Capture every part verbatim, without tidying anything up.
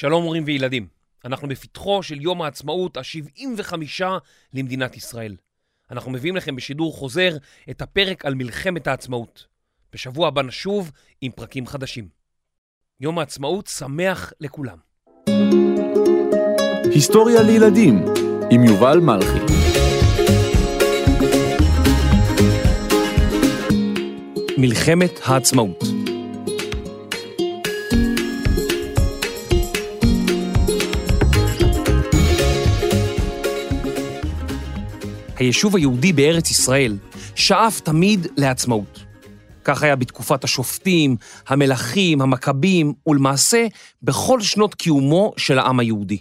שלום הורים וילדים, אנחנו בפתחו של יום העצמאות ה-שבעים וחמש למדינת ישראל. אנחנו מביאים לכם בשידור חוזר את הפרק על מלחמת העצמאות. בשבוע הבא נשוב עם פרקים חדשים. יום העצמאות שמח לכולם. היסטוריה לילדים עם יובל מלחי. מלחמת העצמאות. היישוב היהודי בארץ ישראל שאף תמיד לעצמאות. כך היה בתקופת השופטים, המלכים, המכבים, ולמעשה בכל שנות קיומו של העם היהודי.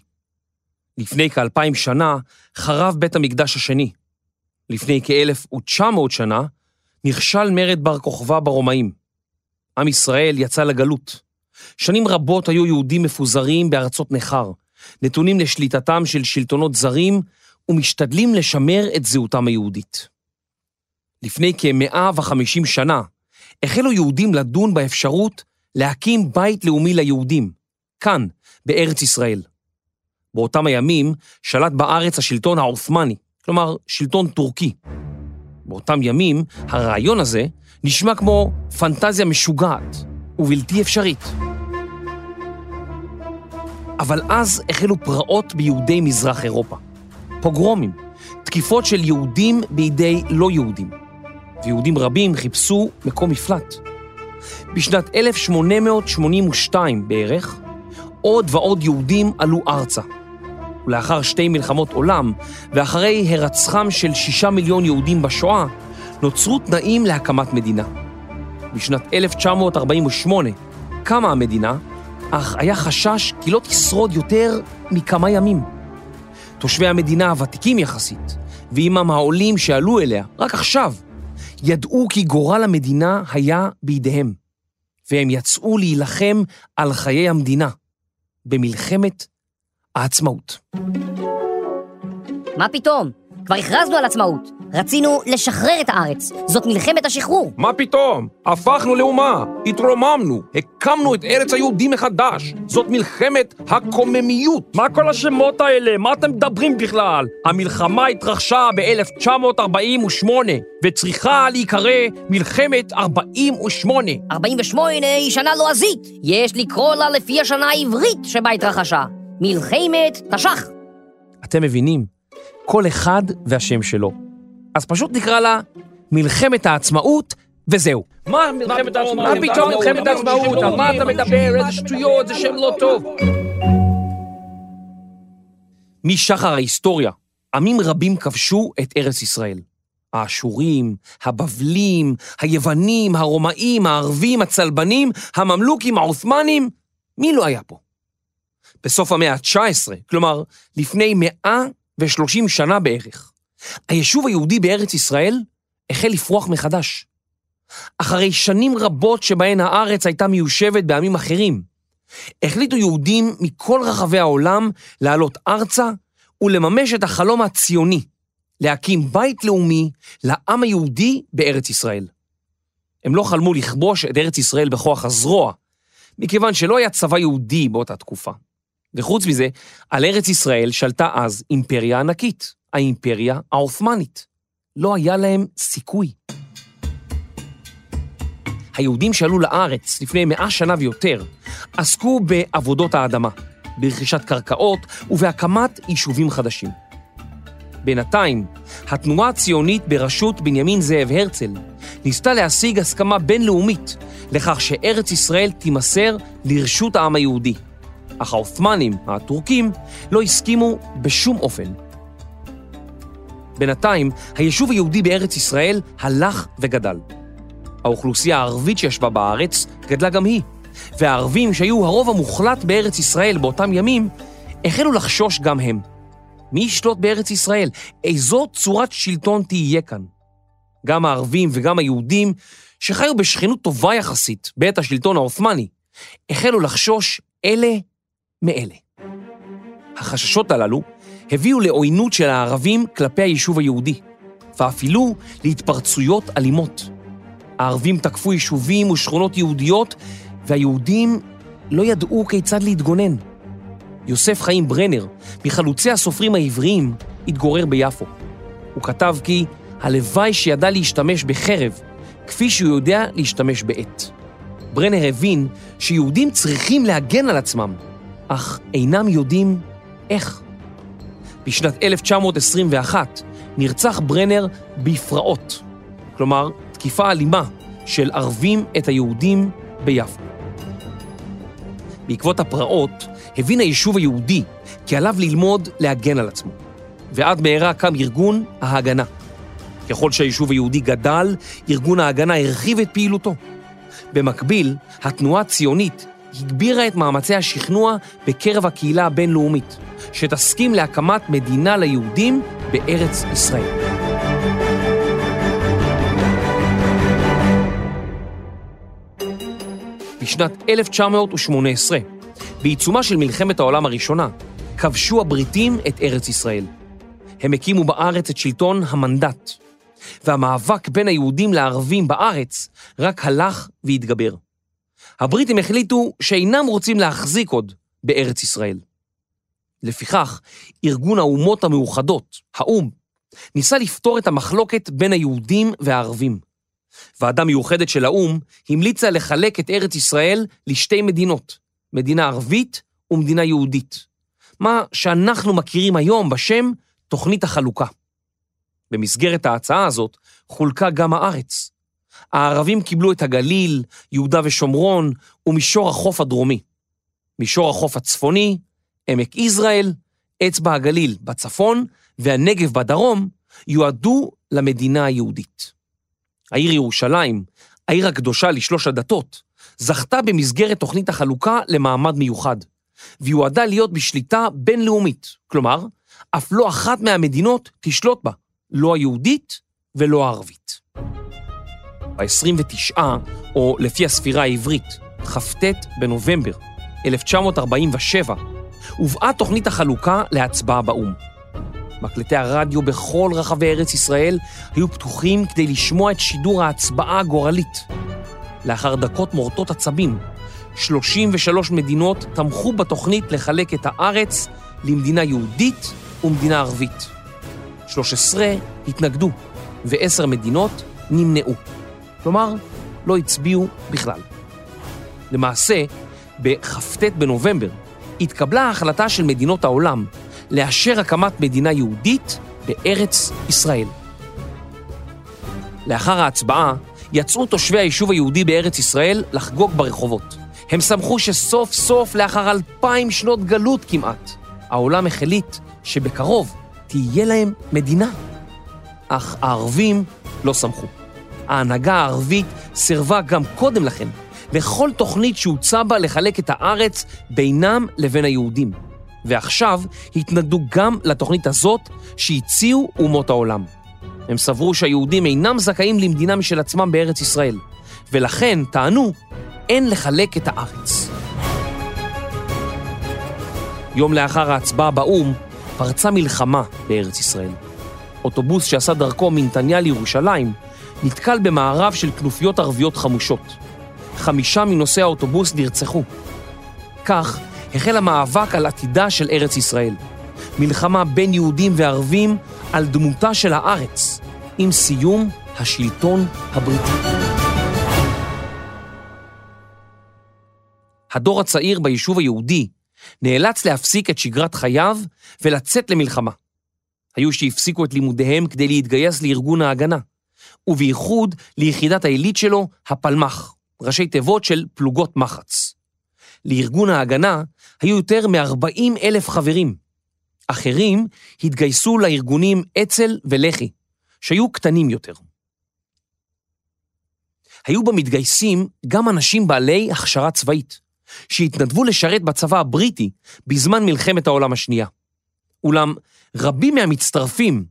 לפני כאלפיים שנה חרב בית המקדש השני. לפני כאלף ותשע מאות שנה נכשל מרד בר כוכבא ברומאים. עם ישראל יצא לגלות. שנים רבות היו יהודים מפוזרים בארצות נחר, נתונים לשליטתם של שלטונות זרים, ומשתדלים לשמר את זהותם היהודית. לפני כ-מאה וחמישים שנה, החלו יהודים לדון באפשרות להקים בית לאומי ליהודים, כאן, בארץ ישראל. באותם הימים שלט בארץ השלטון העות'מאני, כלומר שלטון טורקי. באותם ימים הרעיון הזה נשמע כמו פנטזיה משוגעת ובלתי אפשרית. אבל אז החלו פרעות ביהודי מזרח אירופה. פוגרומים, תקיפות של יהודים בידי לא יהודים, ויהודים רבים חיפשו מקום מפלט. בשנת אלף שמונה מאות שמונים ושתיים בערך, עוד ועוד יהודים עלו ארצה, ולאחר שתי מלחמות עולם, ואחרי הרצחם של שישה מיליון יהודים בשואה, נוצרו תנאים להקמת מדינה. בשנת אלף תשע מאות ארבעים ושמונה קמה המדינה, אך היה חשש כי לא תשרוד יותר מכמה ימים. תושבי המדינה הוותיקים יחסית, ועימם העולים שעלו אליה, רק עכשיו, ידעו כי גורל המדינה היה בידיהם, והם יצאו להילחם על חיי המדינה, במלחמת העצמאות. מה פתאום? כבר הכרזנו על עצמאות. רצינו לשחרר את הארץ. זאת מלחמת השחרור. מה פתאום? הפכנו לאומה, התרוממנו, הקמנו את ארץ היהודים מחדש. זאת מלחמת הקוממיות. מה כל השמות האלה? מה אתם מדברים בכלל? המלחמה התרחשה ב-אלף תשע מאות ארבעים ושמונה, וצריכה להיקרא מלחמת ארבעים ושמונה. ארבעים ושמונה היא שנה לועזית. יש לקרוא לה לפי השנה העברית שבה התרחשה. מלחמת תש"ח. אתם מבינים? כל אחד והשם שלו. אז פשוט נקרא לה מלחמת העצמאות, וזהו. מה מלחמת העצמאות? מה פתאום מלחמת העצמאות? על מה אתה מדבר? איזה שטויות, זה שם לא טוב. משחר ההיסטוריה, עמים רבים כבשו את ארץ ישראל. האשורים, הבבלים, היוונים, הרומאים, הערבים, הצלבנים, הממלוכים, העות'מאנים, מי לא היה פה? בסוף המאה ה-תשע עשרה, כלומר, לפני מאה ושלושים שנה בערך, היישוב היהודי בארץ ישראל החל לפרוח מחדש. אחרי שנים רבות שבהן הארץ הייתה מיושבת בעמים אחרים, החליטו יהודים מכל רחבי העולם לעלות ארצה ולממש את החלום הציוני, להקים בית לאומי לעם היהודי בארץ ישראל. הם לא חלמו לכבוש את ארץ ישראל בכוח הזרוע, מכיוון שלא היה צבא יהודי באותה תקופה. וחוץ מזה, על ארץ ישראל שלטה אז אימפריה ענקית. האימפריה העות'מאנית. לא היה להם סיכוי. היהודים שעלו לארץ לפני מאה שנה ויותר, עסקו בעבודות האדמה, ברכישת קרקעות ובהקמת יישובים חדשים. בינתיים, התנועה הציונית בראשות בנימין זאב הרצל, ניסתה להשיג הסכמה בינלאומית, לכך שארץ ישראל תימסר לרשות העם היהודי. אך העות'מאנים, הטורקים, לא הסכימו בשום אופן. בינתיים, היישוב היהודי בארץ ישראל הלך וגדל. האוכלוסייה הערבית שישבה בארץ גדלה גם היא, והערבים שהיו הרוב המוחלט בארץ ישראל באותם ימים, החלו לחשוש גם הם. מי ישלוט בארץ ישראל? איזו צורת שלטון תהיה כאן? גם הערבים וגם היהודים, שחיו בשכנות טובה יחסית בעת השלטון העות'מאני, החלו לחשוש אלה מאלה. החששות הללו הביאו לעוינות של הערבים כלפי היישוב היהודי, ואפילו להתפרצויות אלימות. הערבים תקפו יישובים ושכונות יהודיות, והיהודים לא ידעו כיצד להתגונן. יוסף חיים ברנר, מחלוצי הסופרים העבריים, התגורר ביפו. הוא כתב כי הלוואי שידע להשתמש בחרב, כפי שהוא יודע להשתמש בעט. ברנר הבין שיהודים צריכים להגן על עצמם, אך אינם יודעים איך. בשנת אלף תשע מאות עשרים ואחת נרצח ברנר בפרעות, כלומר תקיפה אלימה של ערבים את היהודים ביפו. בעקבות הפרעות הבין היישוב היהודי כי עליו ללמוד להגן על עצמו, ועד מהרה קם ארגון ההגנה. ככל שהיישוב היהודי גדל, ארגון ההגנה הרחיב את פעילותו. במקביל, התנועה הציונית הגבירה את מאמצי השכנוע בקרב הקהילה הבינלאומית, שתסכים להקמת מדינה ליהודים בארץ ישראל. בשנת אלף תשע מאות שמונה עשרה, בעיצומה של מלחמת העולם הראשונה, כבשו הבריטים את ארץ ישראל. הם הקימו בארץ את שלטון המנדט, והמאבק בין היהודים לערבים בארץ רק הלך והתגבר. הבריטים החליטו שאינם רוצים להחזיק עוד בארץ ישראל. לפיכך, ארגון האומות המאוחדות, האום, ניסה לפתור את המחלוקת בין היהודים והערבים. ועדה מיוחדת של האום המליצה לחלק את ארץ ישראל לשתי מדינות, מדינה ערבית ומדינה יהודית, מה שאנחנו מכירים היום בשם תוכנית החלוקה. במסגרת ההצעה הזאת חולקה גם הארץ. הערבים קיבלו את הגליל, יהודה ושומרון ומישור החוף הדרומי. מישור החוף הצפוני, עמק ישראל, אצבע הגליל בצפון והנגב בדרום יועדו למדינה היהודית. העיר ירושלים, העיר הקדושה לשלוש הדתות, זכתה במסגרת תוכנית החלוקה למעמד מיוחד, ויועדה להיות בשליטה בינלאומית, כלומר, אף לא אחת מהמדינות תשלוט בה, לא היהודית ולא הערבית. ב-עשרים ותשעה, או לפי הספירה העברית, חפטת בנובמבר אלף תשע מאות ארבעים ושבע, הובאה תוכנית החלוקה להצבעה באום. מקלטי הרדיו בכל רחבי ארץ ישראל היו פתוחים כדי לשמוע את שידור ההצבעה הגורלית. לאחר דקות מורטות עצבים, שלושים ושלוש מדינות תמכו בתוכנית לחלק את הארץ למדינה יהודית ומדינה ערבית. שלוש עשרה התנגדו, ועשר מדינות נמנעו. כלומר, לא הצביעו בכלל. למעשה, בחפטת בנובמבר התקבלה ההחלטה של מדינות העולם לאשר הקמת מדינה יהודית בארץ ישראל. לאחר ההצבעה יצאו תושבי היישוב היהודי בארץ ישראל לחגוג ברחובות. הם שמחו שסוף סוף לאחר אלפיים שנות גלות כמעט, העולם החליט שבקרוב תהיה להם מדינה. אך הערבים לא שמחו. ההנהגה הערבית סירבה גם קודם לכן, לכל תוכנית שהוצא בה לחלק את הארץ בינם לבין היהודים. ועכשיו התנגדו גם לתוכנית הזאת שהציעו אומות העולם. הם סברו שהיהודים אינם זכאים למדינה משל עצמם בארץ ישראל, ולכן טענו, אין לחלק את הארץ. יום לאחר ההצבעה באום פרצה מלחמה בארץ ישראל. אוטובוס שעשה דרכו מנתניה לירושלים נתקל במערב של כנופיות ערביות חמושות. חמישה מנוסעי האוטובוס נרצחו. כך החל המאבק על עתידה של ארץ ישראל. מלחמה בין יהודים וערבים על דמותה של הארץ, עם סיום השלטון הבריטי. הדור הצעיר ביישוב היהודי נאלץ להפסיק את שגרת חייו ולצאת למלחמה. היו שהפסיקו את לימודיהם כדי להתגייס לארגון ההגנה, ובייחוד ליחידת העילית שלו, הפלמ"ח, ראשי תיבות של פלוגות מחץ. לארגון ההגנה היו יותר מ-ארבעים אלף חברים. אחרים התגייסו לארגונים אצ"ל ולח"י, שהיו קטנים יותר. היו במתגייסים גם אנשים בעלי הכשרה צבאית, שהתנדבו לשרת בצבא הבריטי בזמן מלחמת העולם השנייה. אולם רבים מהמצטרפים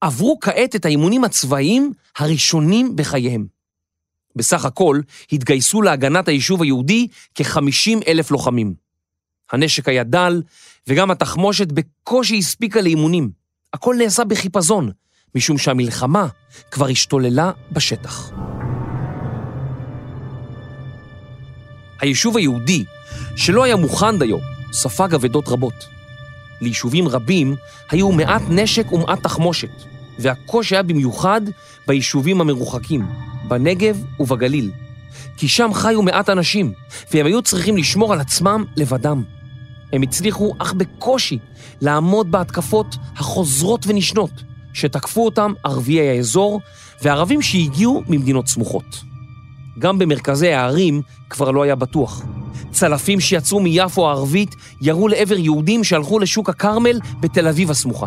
עברו כעת את האימונים הצבאיים הראשונים בחייהם. בסך הכל התגייסו להגנת היישוב היהודי כ-חמישים אלף לוחמים. הנשק היה דל, וגם התחמושת בקושי הספיקה לאימונים. הכל נעשה בחיפזון, משום שהמלחמה כבר השתוללה בשטח. היישוב היהודי, שלא היה מוכן דיו ספג עבדות רבות. ליישובים רבים היו מעט נשק ומעט תחמושת, והקושי היה במיוחד ביישובים המרוחקים, בנגב ובגליל, כי שם חיו מעט אנשים, והם היו צריכים לשמור על עצמם לבדם. הם הצליחו אך בקושי לעמוד בהתקפות החוזרות ונשנות, שתקפו אותם ערביי האזור וערבים שהגיעו ממדינות סמוכות. גם במרכזי הערים כבר לא היה בטוח. צלפים שיצאו מיפו הערבית ירו לעבר יהודים שהלכו לשוק הקרמל בתל אביב הסמוכה.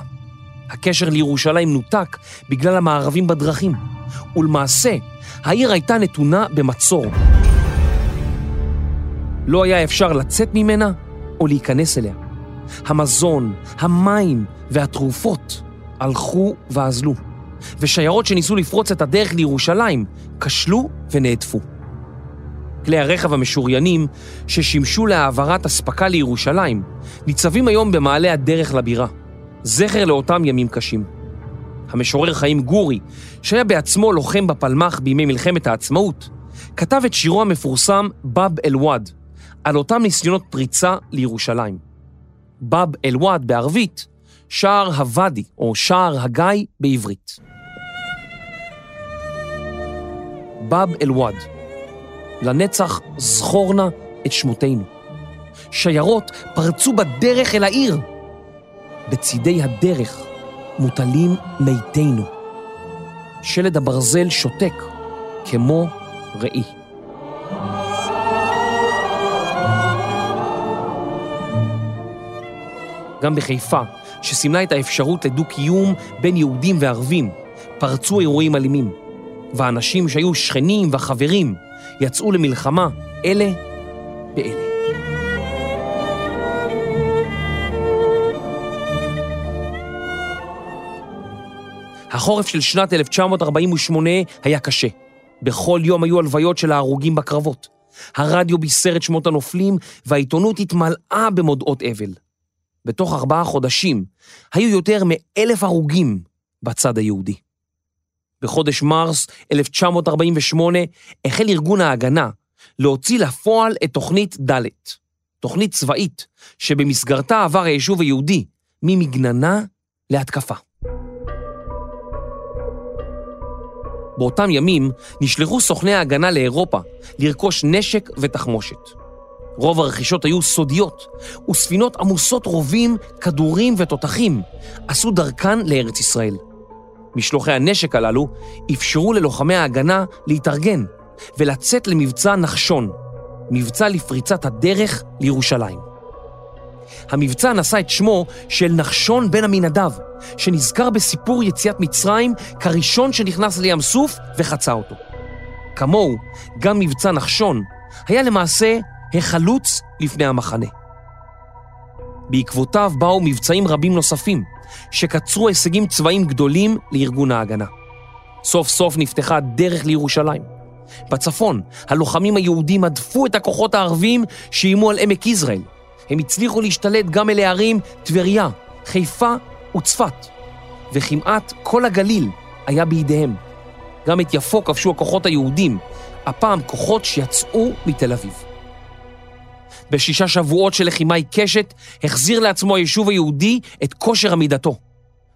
הקשר לירושלים נותק בגלל המערבים בדרכים, ולמעשה העיר הייתה נתונה במצור. לא היה אפשר לצאת ממנה או להיכנס אליה. המזון, המים והתרופות הלכו ואזלו, ושיירות שניסו לפרוץ את הדרך לירושלים כשלו ונעדפו. כלי הרכב המשוריינים ששימשו להעברת הספקה לירושלים ניצבים היום במעלה הדרך לבירה, זכר לאותם ימים קשים. המשורר חיים גורי, שהיה בעצמו לוחם בפלמ"ח בימי מלחמת העצמאות, כתב את שירו המפורסם בב אל-וואד, על אותם ניסיונות פריצה לירושלים. בב אל-וואד בערבית, שער הוודי או שער הגיא בעברית. בב אל-וואד, לנצח זכורנה את שמותינו. שיירות פרצו בדרך אל העיר. בצידי הדרך מוטלים מיתנו. שלד הברזל שותק כמו ראי. גם בחיפה, שסימנה את האפשרות לדו-קיום בין יהודים וערבים, פרצו אירועים אלימים, והאנשים שהיו שכנים וחברים יצאו למלחמה אלה באלה. החורף של שנת אלף תשע מאות ארבעים ושמונה היה קשה. בכל יום היו הלוויות של ההרוגים בקרבות. הרדיו בישר את שמות הנופלים, והעיתונות התמלאה במודעות אבל. בתוך ארבעה חודשים היו יותר מאלף הרוגים בצד היהודי. בחודש מרס אלף תשע מאות ארבעים ושמונה החל ארגון ההגנה להוציא לפועל את תוכנית ד', תוכנית צבאית שבמסגרתה עבר היישוב היהודי ממגננה להתקפה. באותם ימים נשלחו סוכני ההגנה לאירופה לרכוש נשק ותחמושת. רוב הרכישות היו סודיות, וספינות עמוסות רובים, כדורים ותותחים עשו דרכן לארץ ישראל. משלוחי הנשק הללו אפשרו ללוחמי ההגנה להתארגן ולצאת למבצע נחשון, מבצע לפריצת הדרך לירושלים. המבצע נשא את שמו של נחשון בן עמינדב, שנזכר בסיפור יציאת מצרים כראשון שנכנס לים סוף וחצה אותו. כמוהו, גם מבצע נחשון היה למעשה החלוץ לפני המחנה. בעקבותיו באו מבצעים רבים נוספים, שקצרו הישגים צבאיים גדולים לארגון ההגנה. סוף סוף נפתחה דרך לירושלים. בצפון, הלוחמים היהודים עדפו את הכוחות הערבים שאימו על עמק יזרעאל. הם הצליחו להשתלט גם אל הערים טבריה, חיפה וצפת, וכמעט כל הגליל היה בידיהם. גם את יפו כבשו הכוחות היהודים, הפעם כוחות שיצאו מתל אביב. בשישה שבועות של לחימה עיקשת, החזיר לעצמו היישוב היהודי את כושר עמידתו.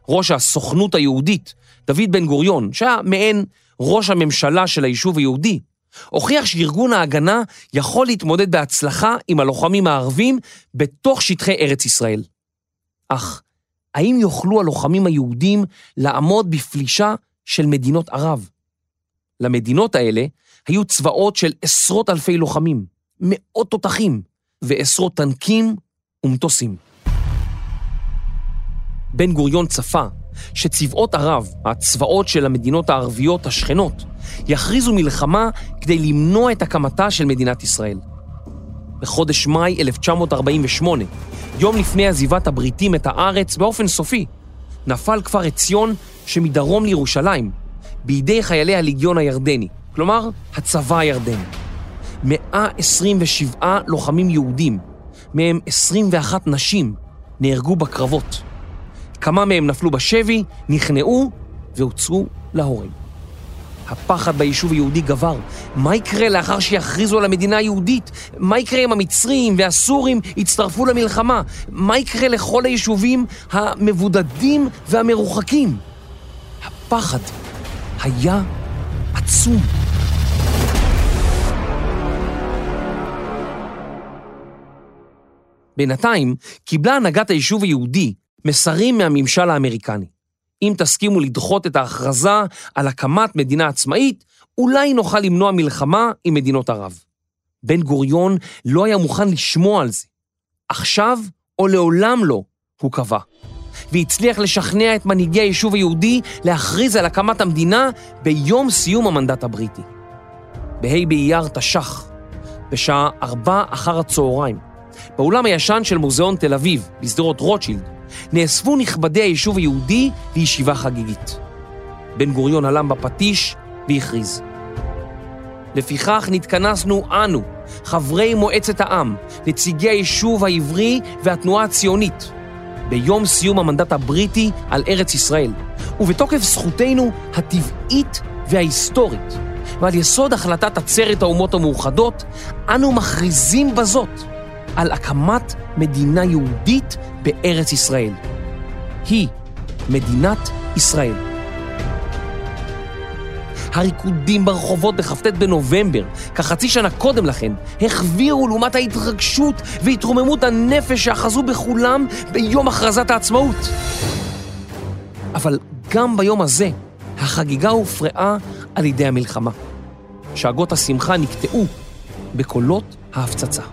ראש הסוכנות היהודית, דוד בן גוריון, שהיה מעין ראש הממשלה של היישוב היהודי, הוכיח שארגון ההגנה יכול להתמודד בהצלחה עם הלוחמים הערבים בתוך שטחי ארץ ישראל. אך, האם יוכלו הלוחמים היהודים לעמוד בפלישה של מדינות ערב? למדינות האלה היו צבאות של עשרות אלפי לוחמים, מאות תותחים ועשרות טנקים ומטוסים. בן גוריון צפה שצבאות ערב, הצבאות של המדינות הערביות השכנות, יכריזו מלחמה כדי למנוע את הקמתה של מדינת ישראל. בחודש מאי אלף תשע מאות ארבעים ושמונה, יום לפני עזיבת הבריטים את הארץ באופן סופי, נפל כפר עציון שמדרום לירושלים, בידי חיילי הליגיון הירדני, כלומר הצבא הירדני. מאה עשרים ושבעה לוחמים יהודים, מהם עשרים ואחת נשים, נהרגו בקרבות. כמה מהם נפלו בשבי, נכנעו והוצאו להורג. הפחד ביישוב היהודי גבר. מה יקרה לאחר שיכריזו על המדינה היהודית? מה יקרה אם המצרים והסורים יצטרפו למלחמה? מה יקרה לכל היישובים המבודדים והמרוחקים? הפחד היה עצום. בינתיים קיבלה הנהגת היישוב היהודי מסרים מהממשל האמריקני. אם תסכימו לדחות את ההכרזה על הקמת מדינה עצמאית, אולי נוכל למנוע מלחמה עם מדינות ערב. בן גוריון לא היה מוכן לשמוע על זה. עכשיו או לעולם לא, הוא קבע. והצליח לשכנע את מנהיגי היישוב היהודי להכריז על הקמת המדינה ביום סיום המנדט הבריטי. בהי באייר תש"ח, בשעה ארבע אחר הצהריים, באולם הישן של מוזיאון תל אביב, בשדרות רוטשילד, נאספו נכבדי היישוב היהודי לישיבה חגיגית. בן גוריון הלם בפטיש והכריז. לפיכך נתכנסנו אנו, חברי מועצת העם, נציגי היישוב העברי והתנועה הציונית, ביום סיום המנדט הבריטי על ארץ ישראל, ובתוקף זכותנו הטבעית וההיסטורית, ועל יסוד החלטת עצרת האומות המאוחדות, אנו מכריזים בזאת על הקמת מדינה יהודית בארץ ישראל. היא מדינת ישראל. הריקודים ברחובות בחפטת בנובמבר, כחצי שנה קודם לכן, החבירו לעומת ההתרגשות והתרוממות הנפש שאחזו בכולם ביום הכרזת העצמאות. אבל גם ביום הזה, החגיגה הופרעה על ידי המלחמה. שאגות השמחה נקטעו בקולות ההפצצה.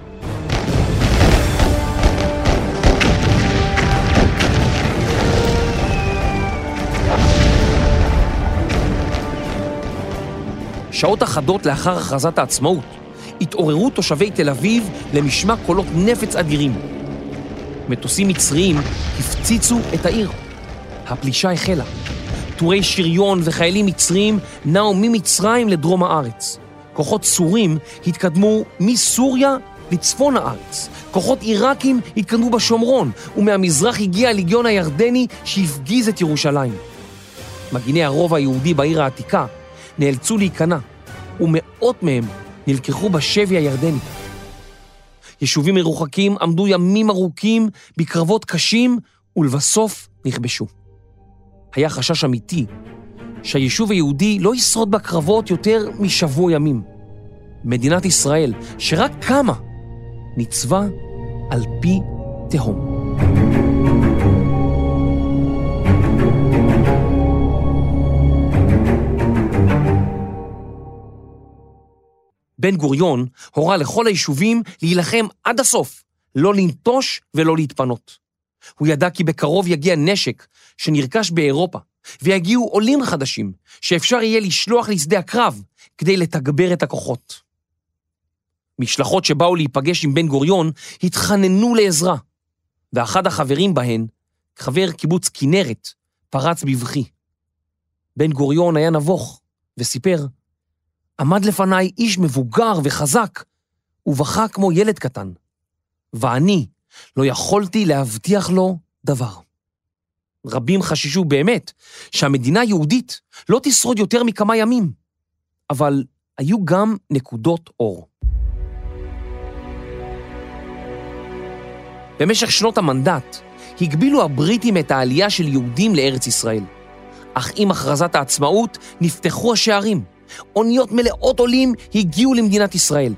שעות אחדות לאחר הכרזת העצמאות, התעוררו תושבי תל אביב למשמע קולות נפץ אדירים. מטוסים מצריים הפציצו את העיר. הפלישה החלה. טורי שריון וחיילים מצרים נעו ממצרים לדרום הארץ. כוחות סורים התקדמו מסוריה לצפון הארץ. כוחות עיראקים התקדמו בשומרון, ומהמזרח הגיע הליגיון הירדני שהפגיז את ירושלים. מגיני הרוב היהודי בעיר העתיקה נאלצו להיכנע, ומאות מהם נלקחו בשבי הירדני. יישובים מרוחקים עמדו ימים ארוכים בקרבות קשים, ולבסוף נכבשו. היה חשש אמיתי שהיישוב היהודי לא ישרוד בקרבות יותר משבוע ימים. מדינת ישראל, שרק קמה, ניצבה על פי תהום. בן גוריון הורה לכל היישובים להילחם עד הסוף, לא לנטוש ולא להתפנות. הוא ידע כי בקרוב יגיע נשק שנרכש באירופה, ויגיעו עולים חדשים שאפשר יהיה לשלוח לשדה הקרב כדי לתגבר את הכוחות. משלחות שבאו להיפגש עם בן גוריון התחננו לעזרה, ואחד החברים בהן, חבר קיבוץ כנרת, פרץ בבכי. בן גוריון היה נבוך וסיפר, עמד לפניי איש מבוגר וחזק, ובכה כמו ילד קטן, ואני לא יכולתי להבטיח לו דבר. רבים חששו באמת שהמדינה היהודית לא תשרוד יותר מכמה ימים, אבל היו גם נקודות אור. במשך שנות המנדט הגבילו הבריטים את העלייה של יהודים לארץ ישראל, אך עם הכרזת העצמאות נפתחו השערים. אוניות מלאות עולים הגיעו למדינת ישראל,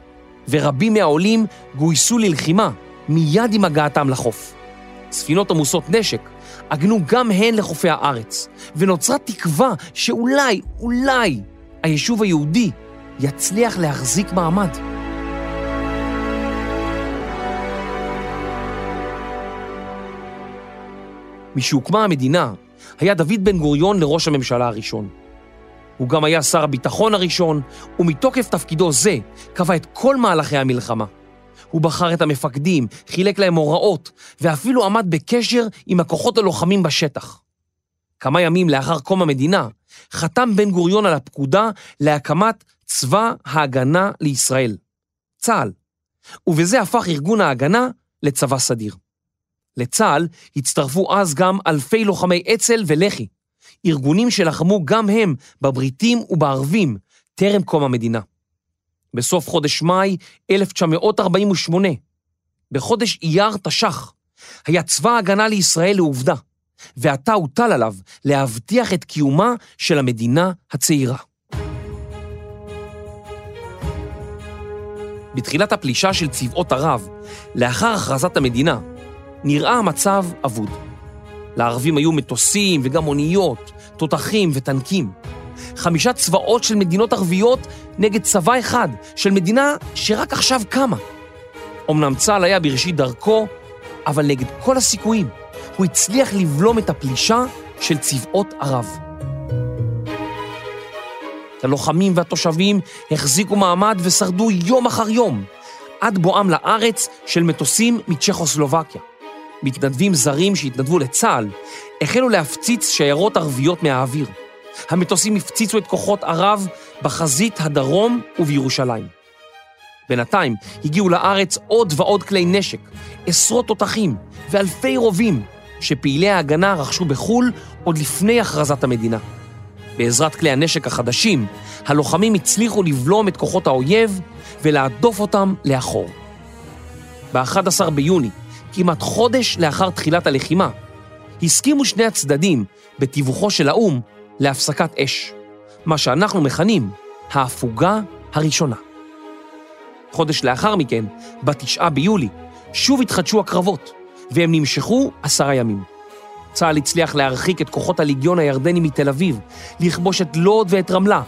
ורבים מהעולים גויסו ללחימה מיד עם הגעתם לחוף. ספינות עמוסות נשק עגנו גם הן לחופי הארץ, ונוצרה תקווה שאולי, אולי, היישוב היהודי יצליח להחזיק מעמד. משהוקמה המדינה, היה דוד בן גוריון לראש הממשלה הראשון. הוא גם היה שר הביטחון הראשון, ומתוקף תפקידו זה קבע את כל מהלכי המלחמה. הוא בחר את המפקדים, חילק להם הוראות, ואפילו עמד בקשר עם הכוחות הלוחמים בשטח. כמה ימים לאחר קום המדינה, חתם בן גוריון על הפקודה להקמת צבא ההגנה לישראל, צה"ל, ובזה הפך ארגון ההגנה לצבא סדיר. לצה"ל הצטרפו אז גם אלפי לוחמי אצ"ל ולח"י, ארגונים שלחמו גם הם בבריטים ובערבים, טרם קום המדינה. בסוף חודש מאי אלף תשע מאות ארבעים ושמונה, בחודש אייר תש"ח, היה צבא ההגנה לישראל לעובדה, ועתה הוטל עליו להבטיח את קיומה של המדינה הצעירה. בתחילת הפלישה של צבאות ערב, לאחר הכרזת המדינה, נראה המצב אבוד. לערבים היו מטוסים וגם מוניות, תותחים וטנקים. חמישה צבאות של מדינות ערביות נגד צבא אחד של מדינה שרק עכשיו קמה. אמנם צה"ל היה בראשית דרכו, אבל נגד כל הסיכויים, הוא הצליח לבלום את הפלישה של צבאות ערב. הלוחמים והתושבים החזיקו מעמד ושרדו יום אחר יום, עד בואם לארץ של מטוסים מצ'כוסלובקיה. מתנדבים זרים שהתנדבו לצה"ל החלו להפציץ שיירות ערביות מהאוויר. המטוסים הפציצו את כוחות ערב בחזית הדרום ובירושלים. בינתיים הגיעו לארץ עוד ועוד כלי נשק, עשרות תותחים ואלפי רובים שפעילי ההגנה רכשו בחול עוד לפני הכרזת המדינה. בעזרת כלי הנשק החדשים, הלוחמים הצליחו לבלום את כוחות האויב ולהדוף אותם לאחור. ב-אחד עשר ביוני, כמעט חודש לאחר תחילת הלחימה, הסכימו שני הצדדים, בתיווכו של האום, להפסקת אש, מה שאנחנו מכנים ההפוגה הראשונה. חודש לאחר מכן, בתשעה ביולי, שוב התחדשו הקרבות, והם נמשכו עשרה ימים. צה"ל הצליח להרחיק את כוחות הליגיון הירדני מתל אביב, לכבוש את לוד ואת רמלה,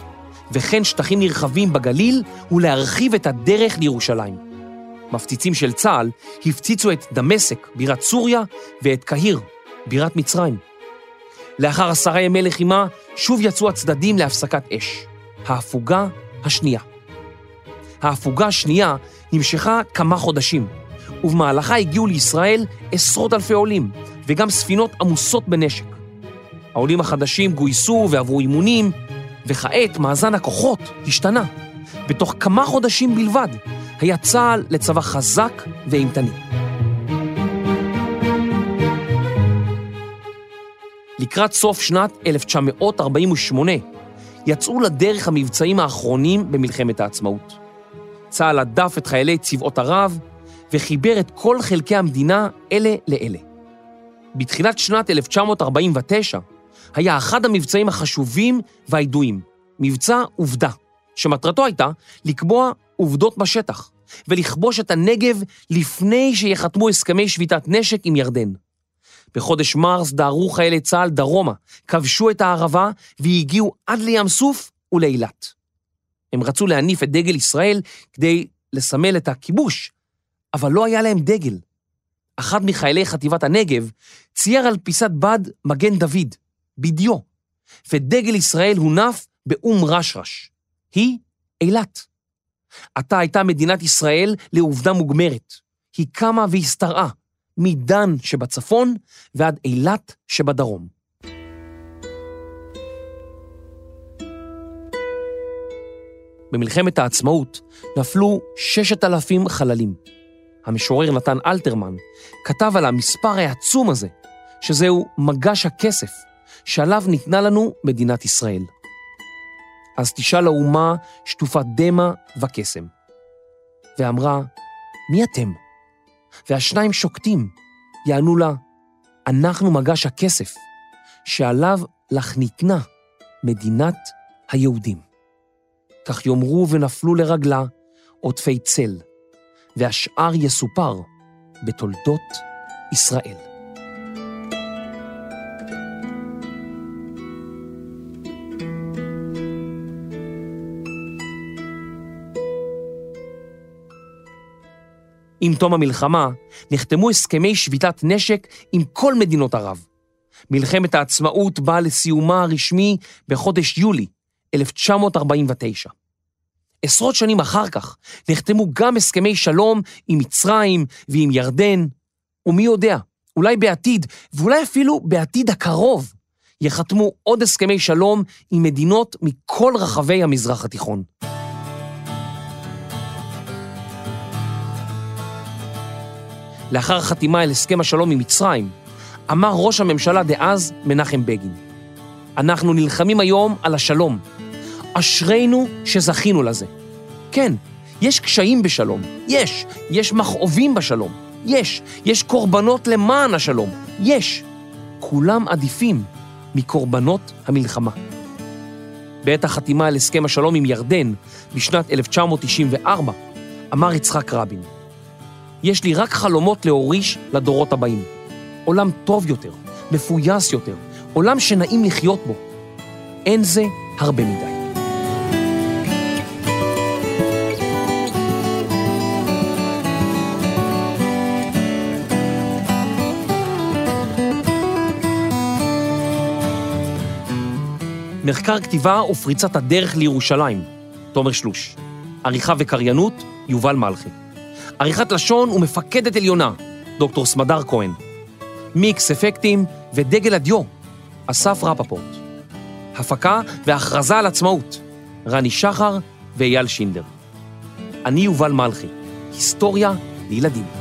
וכן שטחים נרחבים בגליל ולהרחיב את הדרך לירושלים. מפציצים של צה"ל הפציצו את דמשק, בירת סוריה, ואת קהיר, בירת מצרים. לאחר עשרה ימי לחימה, שוב יצאו הצדדים להפסקת אש. ההפוגה השנייה. ההפוגה השנייה נמשכה כמה חודשים, ובמהלכה הגיעו לישראל עשרות אלפי עולים, וגם ספינות עמוסות בנשק. העולים החדשים גויסו ועברו אימונים, וכעת מאזן הכוחות השתנה. בתוך כמה חודשים בלבד היה צה"ל לצבא חזק ואימתני. לקראת סוף שנת אלף תשע מאות ארבעים ושמונה יצאו לדרך המבצעים האחרונים במלחמת העצמאות. צה"ל הדף את חיילי צבאות ערב וחיבר את כל חלקי המדינה אלה לאלה. בתחילת שנת אלף תשע מאות ארבעים ותשע היה אחד המבצעים החשובים והידועים, מבצע עובדה, שמטרתו הייתה לקבוע עובדות בשטח ולכבוש את הנגב לפני שיחתמו הסכמי שביתת נשק עם ירדן. בחודש מרס דהרו חיילי צה"ל דרומה, כבשו את הערבה והגיעו עד לים סוף ולאילת. הם רצו להניף את דגל ישראל כדי לסמל את הכיבוש, אבל לא היה להם דגל. אחד מחיילי חטיבת הנגב צייר על פיסת בד מגן דוד, בדיו, ודגל ישראל הונף באום רשרש. היא אילת. עתה הייתה מדינת ישראל לעובדה מוגמרת. היא קמה והסתרעה, מדן שבצפון ועד אילת שבדרום. במלחמת העצמאות נפלו ששת אלפים חללים. המשורר נתן אלתרמן כתב על המספר העצום הזה, שזהו מגש הכסף שעליו ניתנה לנו מדינת ישראל. אז תשאל האומה שטופת דמה וקסם, ואמרה, מי אתם? והשניים שוקטים, יענו לה, אנחנו מגש הכסף שעליו לך ניתנה מדינת היהודים. כך יאמרו ונפלו לרגלה עוטפי צל, והשאר יסופר בתולדות ישראל. עם תום המלחמה נחתמו הסכמי שביתת נשק עם כל מדינות ערב. מלחמת העצמאות באה לסיומה הרשמי בחודש יולי אלף תשע מאות ארבעים ותשע. עשרות שנים אחר כך נחתמו גם הסכמי שלום עם מצרים ועם ירדן, ומי יודע, אולי בעתיד, ואולי אפילו בעתיד הקרוב, יחתמו עוד הסכמי שלום עם מדינות מכל רחבי המזרח התיכון. לאחר חתימה אל הסכם השלום עם מצרים, אמר ראש הממשלה דאז מנחם בגין, אנחנו נלחמים היום על השלום. אשרינו שזכינו לזה. כן, יש קשיים בשלום. יש. יש מכאובים בשלום. יש. יש קורבנות למען השלום. יש. כולם עדיפים מקורבנות המלחמה. בעת החתימה על הסכם השלום עם ירדן בשנת אלף תשע מאות תשעים וארבע, אמר יצחק רבין, יש לי רק חלומות להוריש לדורות הבאים. עולם טוב יותר, מפויס יותר, עולם שנעים לחיות בו. אין זה הרבה מדי. מחקר כתיבה ופריצת הדרך לירושלים, תומר שלוש. עריכה וקריינות, יובל מלחי. עריכת לשון ומפקדת עליונה, דוקטור סמדר כהן. מיקס אפקטים ודגל הדיו, אסף רפפורט. הפקה והכרזה על עצמאות, רני שחר ואייל שינדר. אני יובל מלחי, היסטוריה לילדים.